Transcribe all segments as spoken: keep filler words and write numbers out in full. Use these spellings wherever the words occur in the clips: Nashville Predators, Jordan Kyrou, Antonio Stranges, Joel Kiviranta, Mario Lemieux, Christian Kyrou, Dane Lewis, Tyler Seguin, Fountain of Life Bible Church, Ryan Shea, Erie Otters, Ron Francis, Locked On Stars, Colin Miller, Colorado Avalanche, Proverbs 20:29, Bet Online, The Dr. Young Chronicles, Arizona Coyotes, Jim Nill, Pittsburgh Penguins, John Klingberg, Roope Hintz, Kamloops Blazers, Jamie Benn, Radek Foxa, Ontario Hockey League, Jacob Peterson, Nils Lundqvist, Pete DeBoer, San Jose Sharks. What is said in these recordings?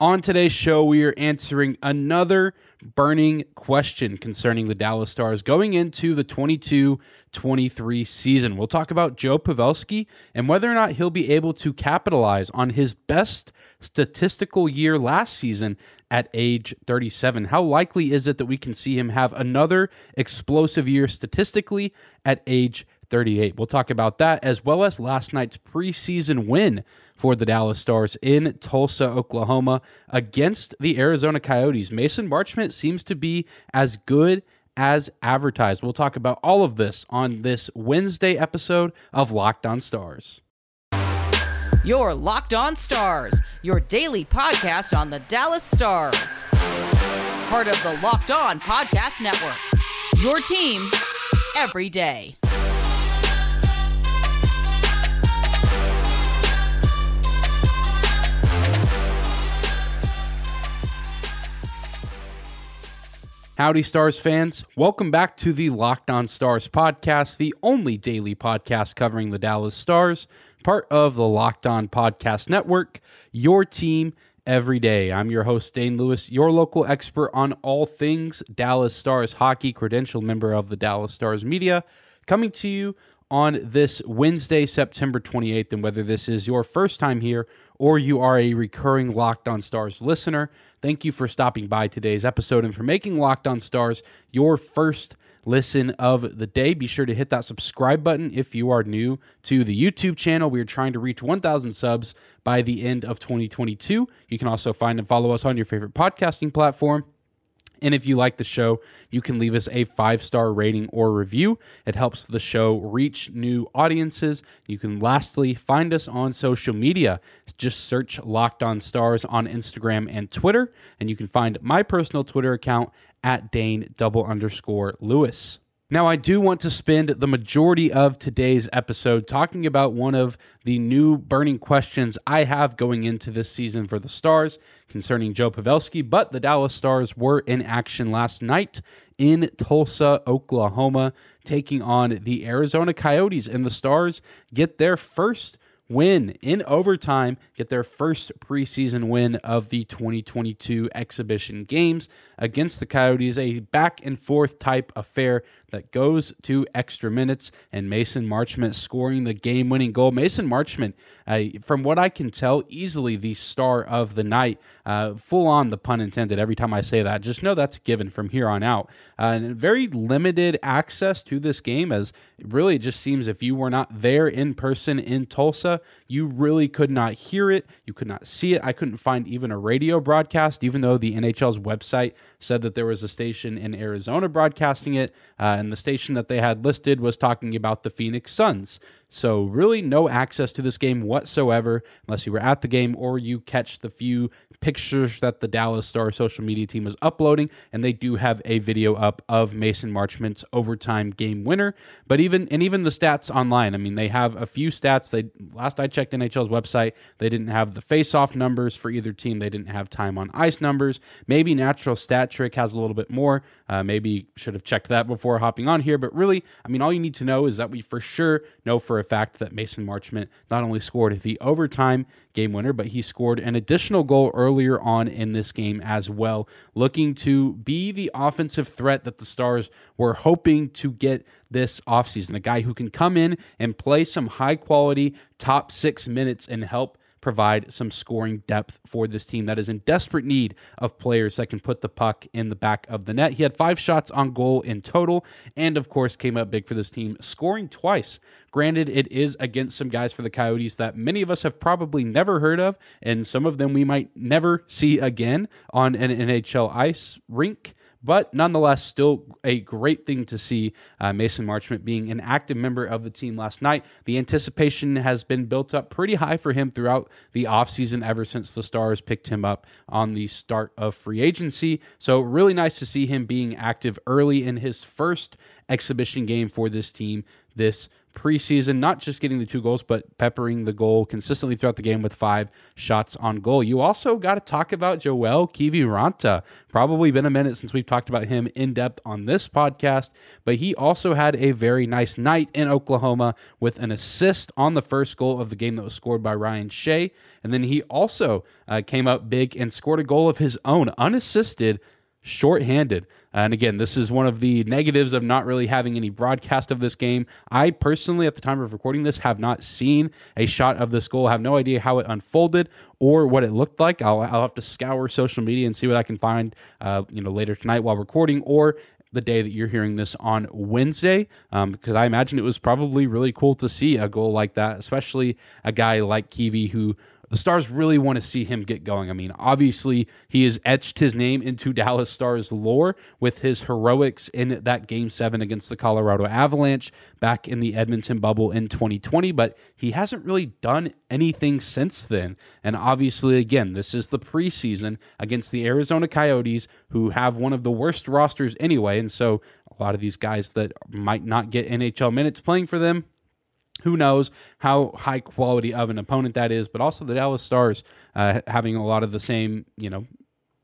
On today's show, we are answering another burning question concerning the Dallas Stars going into the twenty-two twenty-three season. We'll talk about Joe Pavelski and whether or not he'll be able to capitalize on his best statistical year last season at age thirty-seven. How likely is it that we can see him have another explosive year statistically at age thirty-eight? We'll talk about that as well as last night's preseason win for the Dallas Stars in Tulsa, Oklahoma, against the Arizona Coyotes. Mason Marchment seems to be as good as advertised. We'll talk about all of this on this Wednesday episode of Locked On Stars. Your Locked On Stars, your daily podcast on the Dallas Stars. Part of the Locked On Podcast Network. Your team every day. Howdy, Stars fans. Welcome back to the Locked On Stars podcast, the only daily podcast covering the Dallas Stars, part of the Locked On Podcast Network, your team every day. I'm your host, Dane Lewis, your local expert on all things Dallas Stars hockey, credentialed member of the Dallas Stars media, coming to you on this Wednesday, September twenty-eighth, and whether this is your first time here or you are a recurring Locked On Stars listener, thank you for stopping by today's episode and for making Locked On Stars your first listen of the day. Be sure to hit that subscribe button if you are new to the YouTube channel. We are trying to reach one thousand subs by the end of twenty twenty-two. You can also find and follow us on your favorite podcasting platform. And if you like the show, you can leave us a five-star rating or review. It helps the show reach new audiences. You can lastly find us on social media. Just search Locked On Stars on Instagram and Twitter, and you can find my personal Twitter account at Dane double underscore Lewis. Now, I do want to spend the majority of today's episode talking about one of the new burning questions I have going into this season for the Stars concerning Joe Pavelski, but the Dallas Stars were in action last night in Tulsa, Oklahoma, taking on the Arizona Coyotes, and the Stars get their first win in overtime, get their first preseason win of the twenty twenty-two exhibition games against the Coyotes, a back-and-forth type affair that goes to extra minutes, and Mason Marchment scoring the game-winning goal. Mason Marchment, uh, from what I can tell, easily the star of the night, uh, full on the pun intended every time I say that. Just know that's given from here on out. Uh, and very limited access to this game, as it really just seems if you were not there in person in Tulsa, you really could not hear it, you could not see it. I couldn't find even a radio broadcast, even though the N H L's website said that there was a station in Arizona broadcasting it, uh, and the station that they had listed was talking about the Phoenix Suns. So really no access to this game whatsoever unless you were at the game or you catch the few pictures that the Dallas Stars social media team is uploading, and they do have a video up of Mason Marchment's overtime game winner. But even and even the stats online, I mean, they have a few stats. They last I checked N H L's website, they didn't have the face-off numbers for either team. They didn't have time on ice numbers. Maybe Natural Stat Trick has a little bit more. Uh, maybe should have checked that before hopping on here. But really, I mean, all you need to know is that we for sure know for a fact that Mason Marchment not only scored the overtime game winner, but he scored an additional goal earlier on in this game as well, looking to be the offensive threat that the Stars were hoping to get this offseason, a guy who can come in and play some high-quality top six minutes and help provide some scoring depth for this team that is in desperate need of players that can put the puck in the back of the net. He had five shots on goal in total and, of course, came up big for this team, scoring twice. Granted, it is against some guys for the Coyotes that many of us have probably never heard of, and some of them we might never see again on an N H L ice rink. But nonetheless, still a great thing to see uh, Mason Marchment being an active member of the team last night. The anticipation has been built up pretty high for him throughout the offseason ever since the Stars picked him up on the start of free agency. So really nice to see him being active early in his first exhibition game for this team this preseason, not just getting the two goals, but peppering the goal consistently throughout the game with five shots on goal. You also got to talk about Joel Kiviranta. Probably been a minute since we've talked about him in depth on this podcast, but he also had a very nice night in Oklahoma with an assist on the first goal of the game that was scored by Ryan Shea. And then he also uh, came up big and scored a goal of his own, unassisted, shorthanded. And again, this is one of the negatives of not really having any broadcast of this game. I personally, at the time of recording this, have not seen a shot of this goal. I have no idea how it unfolded or what it looked like. I'll, I'll have to scour social media and see what I can find uh, you know, later tonight while recording or the day that you're hearing this on Wednesday, um, because I imagine it was probably really cool to see a goal like that, especially a guy like Kiwi who the Stars really want to see him get going. I mean, obviously, he has etched his name into Dallas Stars lore with his heroics in that Game seven against the Colorado Avalanche back in the Edmonton bubble in twenty twenty, but he hasn't really done anything since then. And obviously, again, this is the preseason against the Arizona Coyotes, who have one of the worst rosters anyway, and so a lot of these guys that might not get N H L minutes playing for them, who knows how high quality of an opponent that is, but also the Dallas Stars uh, having a lot of the same, you know,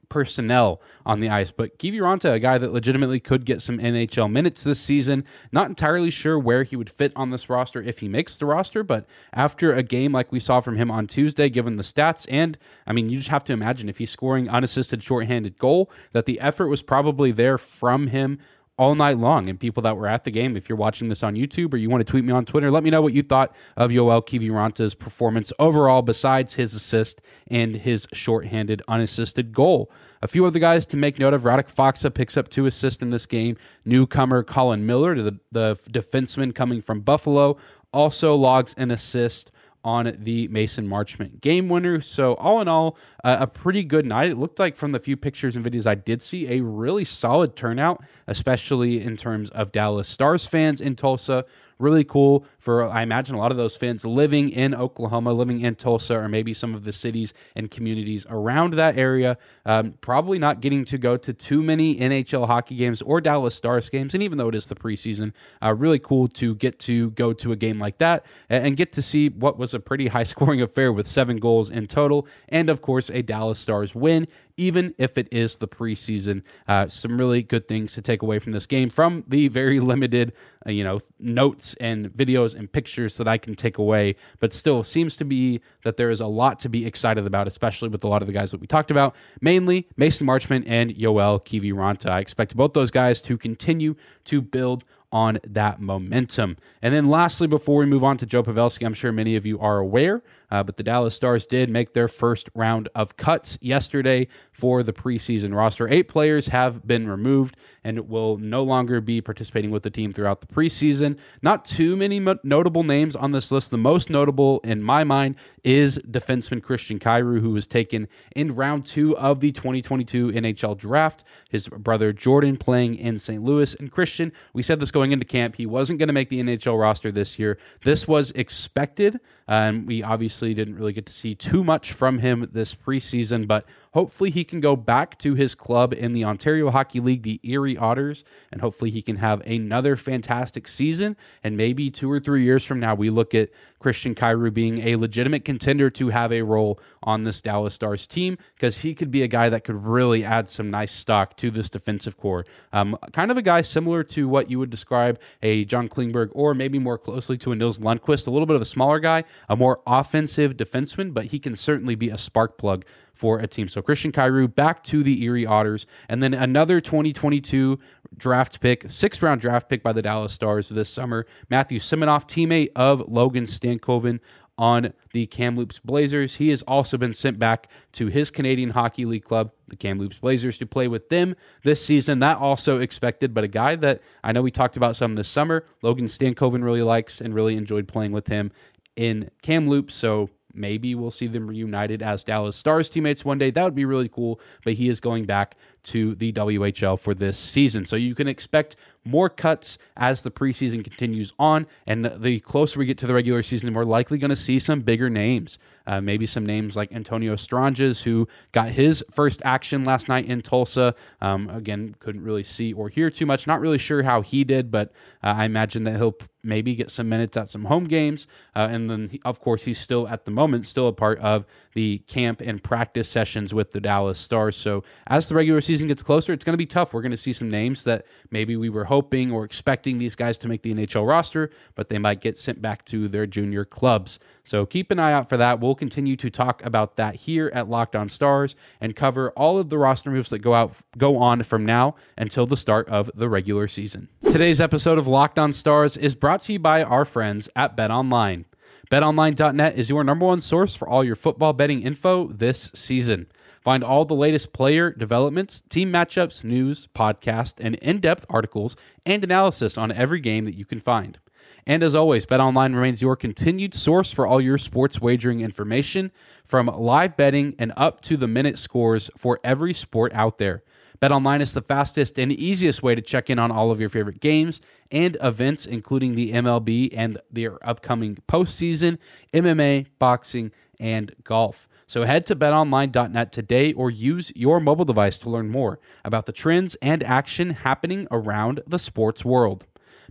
personnel on the ice. But Kiviranta, a guy that legitimately could get some N H L minutes this season, not entirely sure where he would fit on this roster if he makes the roster, but after a game like we saw from him on Tuesday, given the stats, and I mean, you just have to imagine if he's scoring unassisted shorthanded goal, that the effort was probably there from him all night long. And people that were at the game, if you're watching this on YouTube or you want to tweet me on Twitter, let me know what you thought of Joel Kiviranta's performance overall besides his assist and his shorthanded unassisted goal. A few other guys to make note of: Radek Foxa picks up two assists in this game. Newcomer Colin Miller, the, the defenseman coming from Buffalo, also logs an assist on the Mason Marchment game winner. So all in all, uh, a pretty good night. It looked like from the few pictures and videos I did see, a really solid turnout, especially in terms of Dallas Stars fans in Tulsa. Really cool for, I imagine, a lot of those fans living in Oklahoma, living in Tulsa, or maybe some of the cities and communities around that area, um, probably not getting to go to too many N H L hockey games or Dallas Stars games. And even though it is the preseason, uh, really cool to get to go to a game like that and, and get to see what was a pretty high-scoring affair with seven goals in total. And, of course, a Dallas Stars win, even if it is the preseason. Uh, some really good things to take away from this game, from the very limited uh, you know, notes and videos and pictures that I can take away, but still seems to be that there is a lot to be excited about, especially with a lot of the guys that we talked about, mainly Mason Marchment and Joel Kiviranta. I expect both those guys to continue to build on that momentum. And then lastly, before we move on to Joe Pavelski, I'm sure many of you are aware, uh, but the Dallas Stars did make their first round of cuts yesterday for the preseason roster. Eight players have been removed and will no longer be participating with the team throughout the preseason. Not too many mo- notable names on this list. The most notable in my mind is defenseman Christian Kyrou, who was taken in round two of the twenty twenty-two N H L draft. His brother Jordan playing in Saint Louis. And Christian, we said this going into camp, he wasn't going to make the N H L roster this year. This was expected, and we obviously didn't really get to see too much from him this preseason, but hopefully he can go back to his club in the Ontario Hockey League, the Erie Otters, and hopefully he can have another fantastic season, and maybe two or three years from now we look at Christian Kyrou being a legitimate contender to have a role on this Dallas Stars team, because he could be a guy that could really add some nice stock to this defensive core. Um, kind of a guy similar to what you would describe a John Klingberg, or maybe more closely to a Nils Lundqvist, a little bit of a smaller guy, a more offensive defenseman, but he can certainly be a spark plug for a team. So Christian Kyrou back to the Erie Otters, and then another twenty twenty-two draft pick, sixth round draft pick by the Dallas Stars this summer, Matthew Siminoff, teammate of Logan Stankoven on the Kamloops Blazers. He has also been sent back to his Canadian Hockey League club, the Kamloops Blazers, to play with them this season. That also expected, but a guy that I know we talked about some this summer, Logan Stankoven really likes and really enjoyed playing with him in Kamloops. So maybe we'll see them reunited as Dallas Stars teammates one day. That would be really cool, but he is going back to the W H L for this season. So you can expect more cuts as the preseason continues on, and the, the closer we get to the regular season, we're likely going to see some bigger names. Uh, maybe some names like Antonio Stranges, who got his first action last night in Tulsa. Um, again, couldn't really see or hear too much. Not really sure how he did, but uh, I imagine that he'll p- maybe get some minutes at some home games. Uh, and then, he, of course, he's still at the moment, still a part of the camp and practice sessions with the Dallas Stars. So as the regular season gets closer, it's going to be tough. We're going to see some names that maybe we were hoping or expecting these guys to make the N H L roster, but they might get sent back to their junior clubs. So keep an eye out for that. We'll continue to talk about that here at Locked On Stars and cover all of the roster moves that go out go on from now until the start of the regular season. Today's episode of Locked On Stars is brought to you by our friends at Bet Online. bet online dot net is your number one source for all your football betting info this season. Find all the latest player developments, team matchups, news, podcasts, and in-depth articles and analysis on every game that you can find. And as always, BetOnline remains your continued source for all your sports wagering information, from live betting and up to the minute scores for every sport out there. BetOnline is the fastest and easiest way to check in on all of your favorite games and events, including the M L B and their upcoming postseason, M M A, boxing, and golf. So head to bet online dot net today or use your mobile device to learn more about the trends and action happening around the sports world.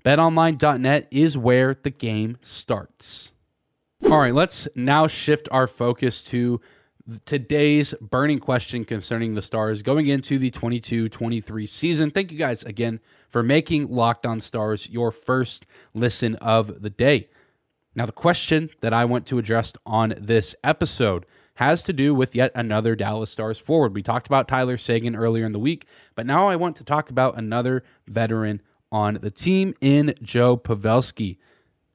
bet online dot net is where the game starts. All right, let's now shift our focus to today's burning question concerning the Stars going into the twenty-two twenty-three season. Thank you guys again for making Locked On Stars your first listen of the day. Now, the question that I want to address on this episode has to do with yet another Dallas Stars forward. We talked about Tyler Seguin earlier in the week, but now I want to talk about another veteran on the team in Joe Pavelski.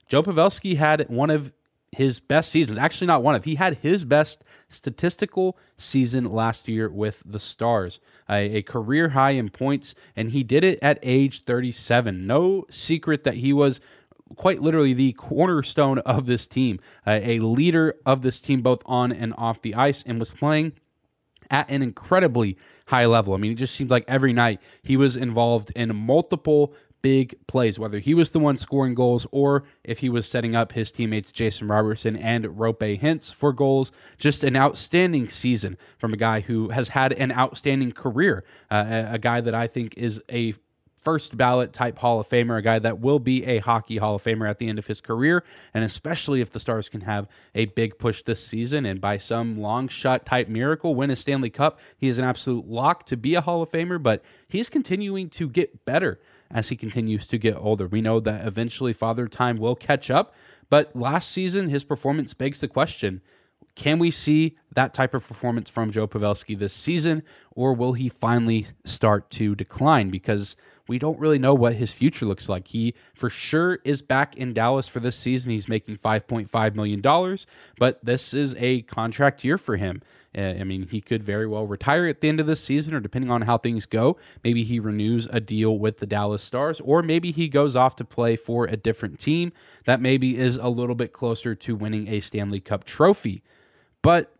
Joe Pavelski had one of his best seasons. Actually, not one of. He had his best statistical season last year with the Stars. A, a career high in points, and he did it at age thirty-seven. No secret that he was quite literally the cornerstone of this team, uh, a leader of this team both on and off the ice, and was playing at an incredibly high level. I mean, it just seemed like every night he was involved in multiple big plays, whether he was the one scoring goals or if he was setting up his teammates Jason Robertson and Roope Hintz for goals. Just an outstanding season from a guy who has had an outstanding career, uh, a guy that I think is a first ballot type Hall of Famer, a guy that will be a hockey Hall of Famer at the end of his career, and especially if the Stars can have a big push this season and by some long shot type miracle win a Stanley Cup. He is an absolute lock to be a Hall of Famer, but he's continuing to get better as he continues to get older. We know that eventually Father Time will catch up, but last season his performance begs the question, can we see that type of performance from Joe Pavelski this season, or will he finally start to decline? Because we don't really know what his future looks like. He for sure is back in Dallas for this season. He's making five point five million dollars, but this is a contract year for him. Uh, I mean, he could very well retire at the end of this season, or depending on how things go, maybe he renews a deal with the Dallas Stars, or maybe he goes off to play for a different team that maybe is a little bit closer to winning a Stanley Cup trophy. But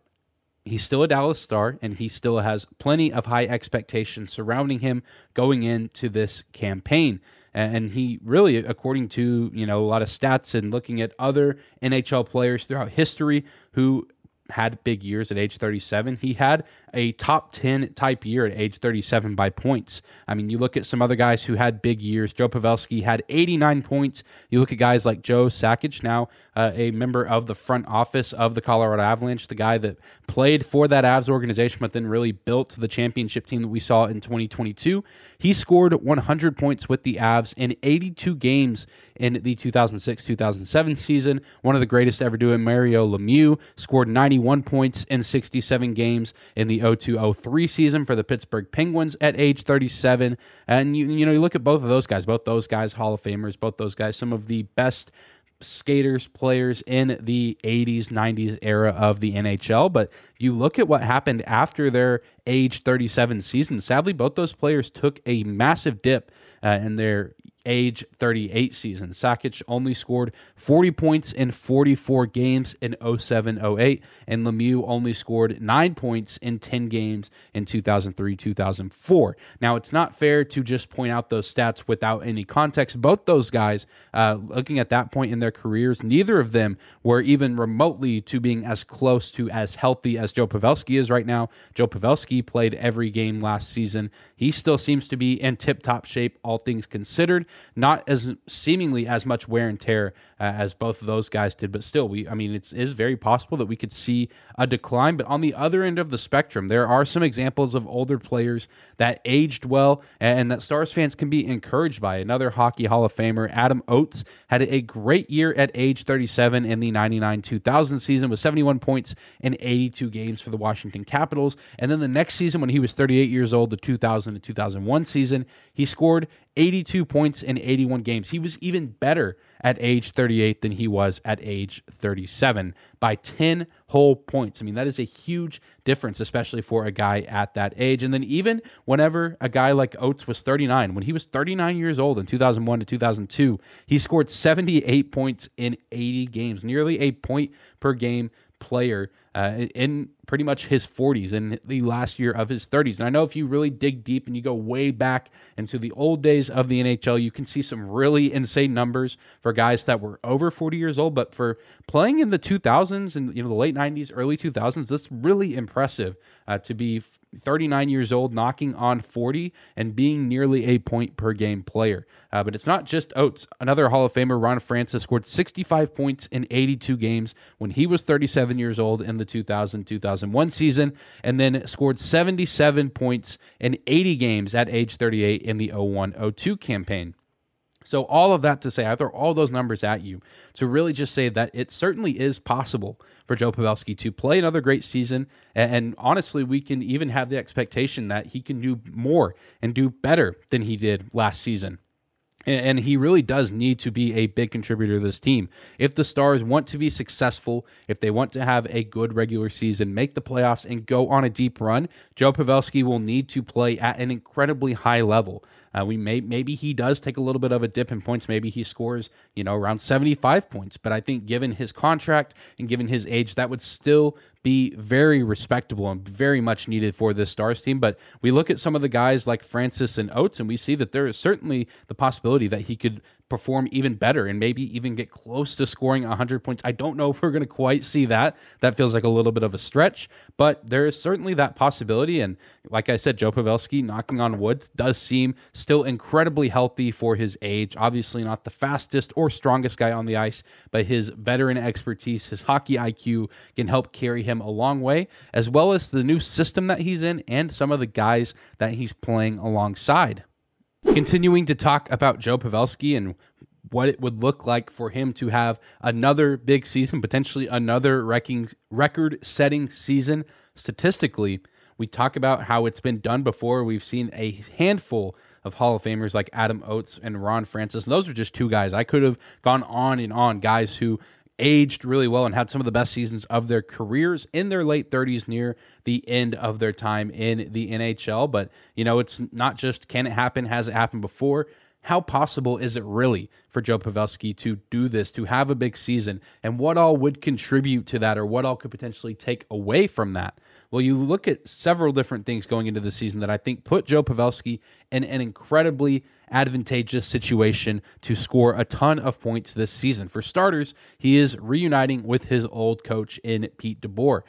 he's still a Dallas Star, and he still has plenty of high expectations surrounding him going into this campaign. And he really, according to, you know, a lot of stats and looking at other N H L players throughout history who had big years at age thirty-seven, he had a top ten type year at age thirty-seven by points. I mean, you look at some other guys who had big years. Joe Pavelski had eighty-nine points. You look at guys like Joe Sakic, now uh, a member of the front office of the Colorado Avalanche, the guy that played for that Avs organization but then really built the championship team that we saw in twenty twenty-two. He scored one hundred points with the Avs in eighty-two games in the two thousand six two thousand seven season. One of the greatest to ever do it, Mario Lemieux, scored ninety-one points in sixty-seven games in the oh two oh three season for the Pittsburgh Penguins at age thirty-seven. And you, you know, you look at both of those guys, both those guys Hall of Famers, both those guys some of the best skaters, players in the eighties, nineties era of the N H L. But you look at what happened after their age thirty-seven season. Sadly, both those players took a massive dip uh, in their age thirty-eight season. Sakic only scored forty points in forty-four games in oh seven oh eight, and Lemieux only scored nine points in ten games in two thousand three two thousand four. Now, it's not fair to just point out those stats without any context. Both those guys, uh, looking at that point in their careers, neither of them were even remotely to being as close to as healthy as Joe Pavelski is right now. Joe Pavelski played every game last season. He still seems to be in tip-top shape, all things considered. Not as seemingly as much wear and tear uh, as both of those guys did, but still, we I mean, it is very possible that we could see a decline. But on the other end of the spectrum, there are some examples of older players that aged well and, and that Stars fans can be encouraged by. Another Hockey Hall of Famer, Adam Oates, had a great year at age thirty-seven in the ninety-nine two thousand season with seventy-one points in eighty-two games for the Washington Capitals. And then the next season, when he was thirty-eight years old, the two thousand to two thousand one season, he scored eighty-two points in eighty-one games. He was even better at age thirty-eight than he was at age thirty-seven by ten whole points. I mean, that is a huge difference, especially for a guy at that age. And then even whenever a guy like Oates was thirty-nine, when he was thirty-nine years old in two thousand one to two thousand two, he scored seventy-eight points in eighty games, nearly a point per game player uh, in pretty much his forties, in the last year of his thirties. And I know if you really dig deep and you go way back into the old days of the N H L, you can see some really insane numbers for guys that were over forty years old. But for playing in the two thousands and, you know, the late nineties, early two thousands, that's really impressive uh, to be thirty-nine years old, knocking on forty, and being nearly a point per game player. Uh, but it's not just Oates. Another Hall of Famer, Ron Francis, scored sixty-five points in eighty-two games when he was thirty-seven years old in the two thousand two thousand one season, and then scored seventy-seven points in eighty games at age thirty-eight in the oh one oh two campaign. So all of that to say, I throw all those numbers at you to really just say that it certainly is possible for Joe Pavelski to play another great season. And honestly, we can even have the expectation that he can do more and do better than he did last season. And he really does need to be a big contributor to this team. If the Stars want to be successful, if they want to have a good regular season, make the playoffs, and go on a deep run, Joe Pavelski will need to play at an incredibly high level. Uh, we may maybe he does take a little bit of a dip in points. Maybe he scores, you know, around seventy-five points. But I think given his contract and given his age, that would still be very respectable and very much needed for this Stars team. But we look at some of the guys like Francis and Oates, and we see that there is certainly the possibility that he could perform even better and maybe even get close to scoring one hundred points. I don't know if we're going to quite see that. That feels like a little bit of a stretch, but there is certainly that possibility. And like I said, Joe Pavelski, knocking on wood, does seem still incredibly healthy for his age. Obviously not the fastest or strongest guy on the ice, but his veteran expertise, his hockey I Q can help carry him a long way, as well as the new system that he's in and some of the guys that he's playing alongside. Continuing to talk about Joe Pavelski and what it would look like for him to have another big season, potentially another wrecking, record-setting season statistically, we talk about how it's been done before. We've seen a handful of Hall of Famers like Adam Oates and Ron Francis. And those are just two guys. I could have gone on and on, guys who aged really well and had some of the best seasons of their careers in their late thirties, near the end of their time in the N H L. But, you know, it's not just can it happen, has it happened before? How possible is it really for Joe Pavelski to do this, to have a big season, and what all would contribute to that, or what all could potentially take away from that? Well, you look at several different things going into the season that I think put Joe Pavelski in an incredibly advantageous situation to score a ton of points this season. For starters, he is reuniting with his old coach in Pete DeBoer.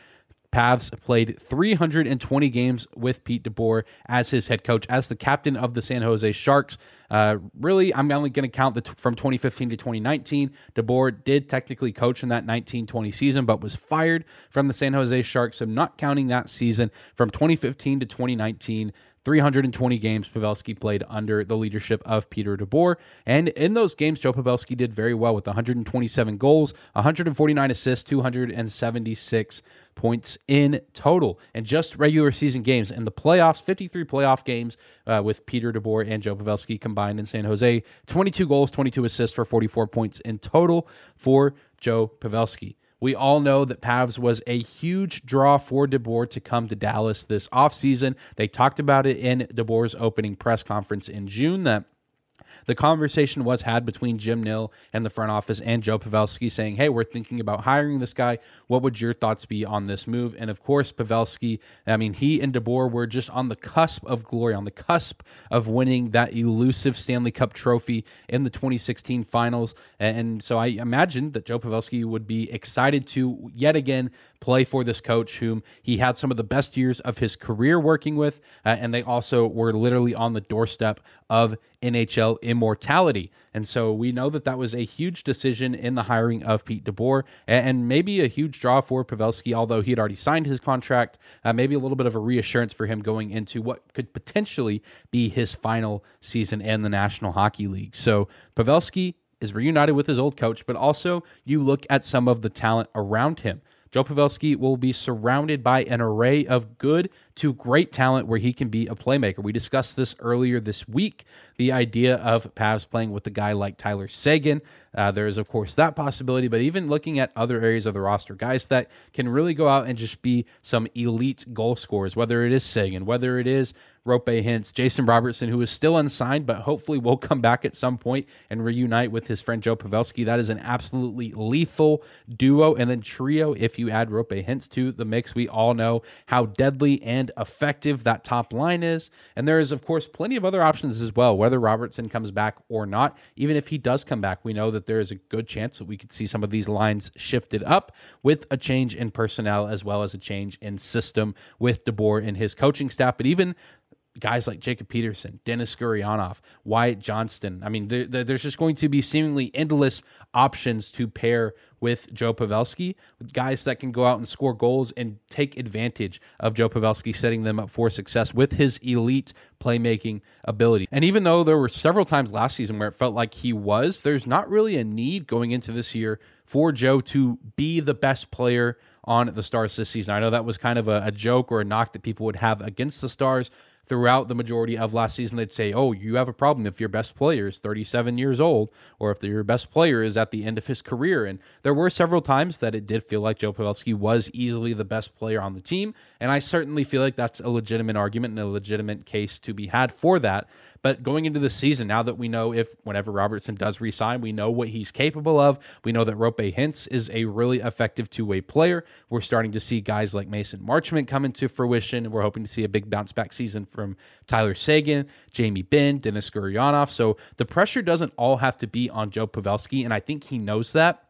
Pavs played three hundred twenty games with Pete DeBoer as his head coach, as the captain of the San Jose Sharks. Uh, really, I'm only going to count the t- from twenty fifteen to twenty nineteen. DeBoer did technically coach in that nineteen twenty season, but was fired from the San Jose Sharks. So not counting that season, from twenty fifteen to twenty nineteen, three hundred twenty games Pavelski played under the leadership of Peter DeBoer. And in those games, Joe Pavelski did very well with one hundred twenty-seven goals, one hundred forty-nine assists, two hundred seventy-six points in total. And just regular season games and the playoffs, fifty-three playoff games uh, with Peter DeBoer and Joe Pavelski combined in San Jose, twenty-two goals, twenty-two assists for forty-four points in total for Joe Pavelski. We all know that Pavs was a huge draw for DeBoer to come to Dallas this offseason. They talked about it in DeBoer's opening press conference in June, that The conversation was had between Jim Nill and the front office and Joe Pavelski saying, hey, we're thinking about hiring this guy. What would your thoughts be on this move? And of course, Pavelski, I mean, he and DeBoer were just on the cusp of glory, on the cusp of winning that elusive Stanley Cup trophy in the twenty sixteen finals. And so I imagined that Joe Pavelski would be excited to yet again play for this coach whom he had some of the best years of his career working with. Uh, and they also were literally on the doorstep of N H L immortality. And so we know that that was a huge decision in the hiring of Pete DeBoer and maybe a huge draw for Pavelski, although he had already signed his contract, uh, maybe a little bit of a reassurance for him going into what could potentially be his final season in the National Hockey League. So Pavelski is reunited with his old coach, but also you look at some of the talent around him. Joe Pavelski will be surrounded by an array of good to great talent where he can be a playmaker. We discussed this earlier this week, the idea of Pavs playing with a guy like Tyler Seguin. Uh, there is, of course, that possibility, but even looking at other areas of the roster, guys that can really go out and just be some elite goal scorers, whether it is Seguin, whether it is Roope Hintz, Jason Robertson, who is still unsigned, but hopefully will come back at some point and reunite with his friend Joe Pavelski. That is an absolutely lethal duo, and then trio, if you add Roope Hintz to the mix. We all know how deadly and effective that top line is, and there is, of course, plenty of other options as well, whether Robertson comes back or not. Even if he does come back, we know that there is a good chance that we could see some of these lines shifted up with a change in personnel as well as a change in system with DeBoer and his coaching staff. But even guys like Jacob Peterson, Denis Gurianov, Wyatt Johnston. I mean, there, there, there's just going to be seemingly endless options to pair with Joe Pavelski, with guys that can go out and score goals and take advantage of Joe Pavelski, setting them up for success with his elite playmaking ability. And even though there were several times last season where it felt like he was, there's not really a need going into this year for Joe to be the best player on the Stars this season. I know that was kind of a, a joke or a knock that people would have against the Stars. Throughout the majority of last season, they'd say, oh, you have a problem if your best player is thirty-seven years old or if your best player is at the end of his career. And there were several times that it did feel like Joe Pavelski was easily the best player on the team. And I certainly feel like that's a legitimate argument and a legitimate case to be had for that. But going into the season, now that we know if whenever Robertson does resign, we know what he's capable of. We know that Roope Hintz is a really effective two-way player. We're starting to see guys like Mason Marchment come into fruition, and we're hoping to see a big bounce-back season from Tyler Seguin, Jamie Benn, Denis Gurianov. So the pressure doesn't all have to be on Joe Pavelski, and I think he knows that.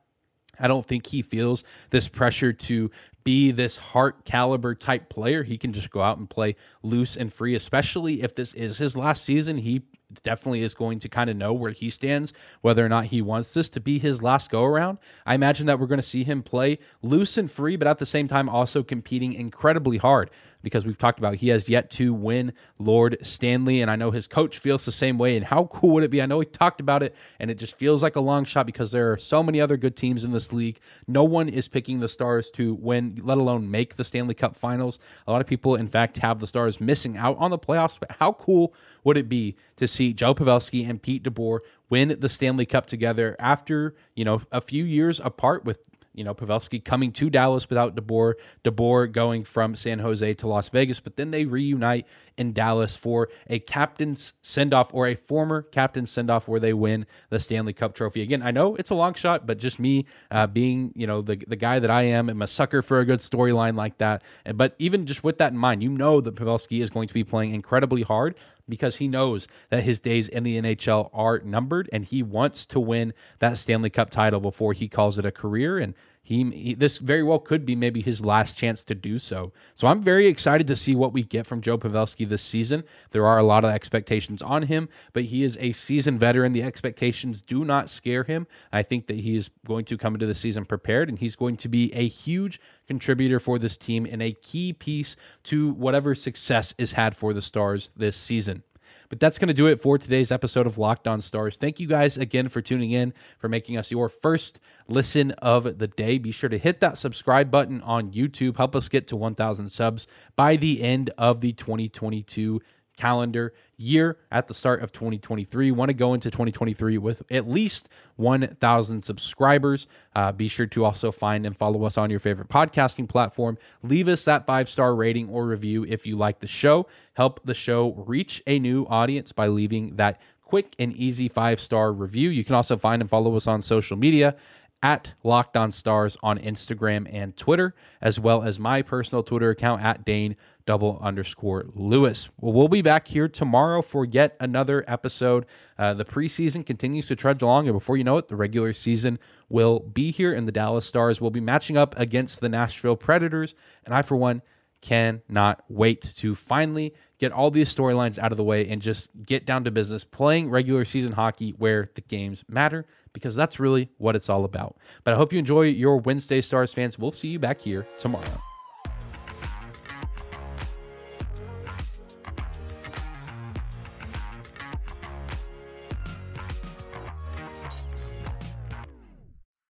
I don't think he feels this pressure to be this heart caliber type player. He can just go out and play loose and free, especially if this is his last season. He definitely is going to kind of know where he stands, whether or not he wants this to be his last go around. I imagine that we're going to see him play loose and free, but at the same time also competing incredibly hard, because we've talked about he has yet to win Lord Stanley, and I know his coach feels the same way, and how cool would it be? I know we talked about it, and it just feels like a long shot because there are so many other good teams in this league. No one is picking the Stars to win, let alone make the Stanley Cup Finals. A lot of people, in fact, have the Stars missing out on the playoffs, but how cool would it be to see Joe Pavelski and Pete DeBoer win the Stanley Cup together after, you know, a few years apart, with You know, Pavelski coming to Dallas without DeBoer, DeBoer going from San Jose to Las Vegas, but then they reunite in Dallas for a captain's send-off, or a former captain's send-off, where they win the Stanley Cup trophy. Again, I know it's a long shot, but just me uh, being, you know, the, the guy that I am, I'm a sucker for a good storyline like that. But even just with that in mind, you know that Pavelski is going to be playing incredibly hard, because he knows that his days in the N H L are numbered, and he wants to win that Stanley Cup title before he calls it a career. And he, he this very well could be maybe his last chance to do so. So I'm very excited to see what we get from Joe Pavelski this season. There are a lot of expectations on him, but he is a seasoned veteran. The expectations do not scare him. I think that he is going to come into the season prepared, and he's going to be a huge contributor for this team and a key piece to whatever success is had for the Stars this season. But that's going to do it for today's episode of Locked On Stars. Thank you guys again for tuning in, for making us your first listen of the day. Be sure to hit that subscribe button on YouTube. Help us get to one thousand subs by the end of the twenty twenty-two calendar year. At the start of twenty twenty-three, want to go into twenty twenty-three with at least one thousand subscribers. Uh, be sure to also find and follow us on your favorite podcasting platform. Leave us that five-star rating or review if you like the show. Help the show reach a new audience by leaving that quick and easy five-star review. You can also find and follow us on social media at Locked On Stars on Instagram and Twitter, as well as my personal Twitter account at Dane double underscore Lewis. Well, we'll be back here tomorrow for yet another episode. Uh, the preseason continues to trudge along, and before you know it, the regular season will be here, and the Dallas Stars will be matching up against the Nashville Predators, and I, for one, cannot wait to finally get all these storylines out of the way and just get down to business playing regular season hockey where the games matter, because that's really what it's all about. But I hope you enjoy your Wednesday, Stars fans. We'll see you back here tomorrow.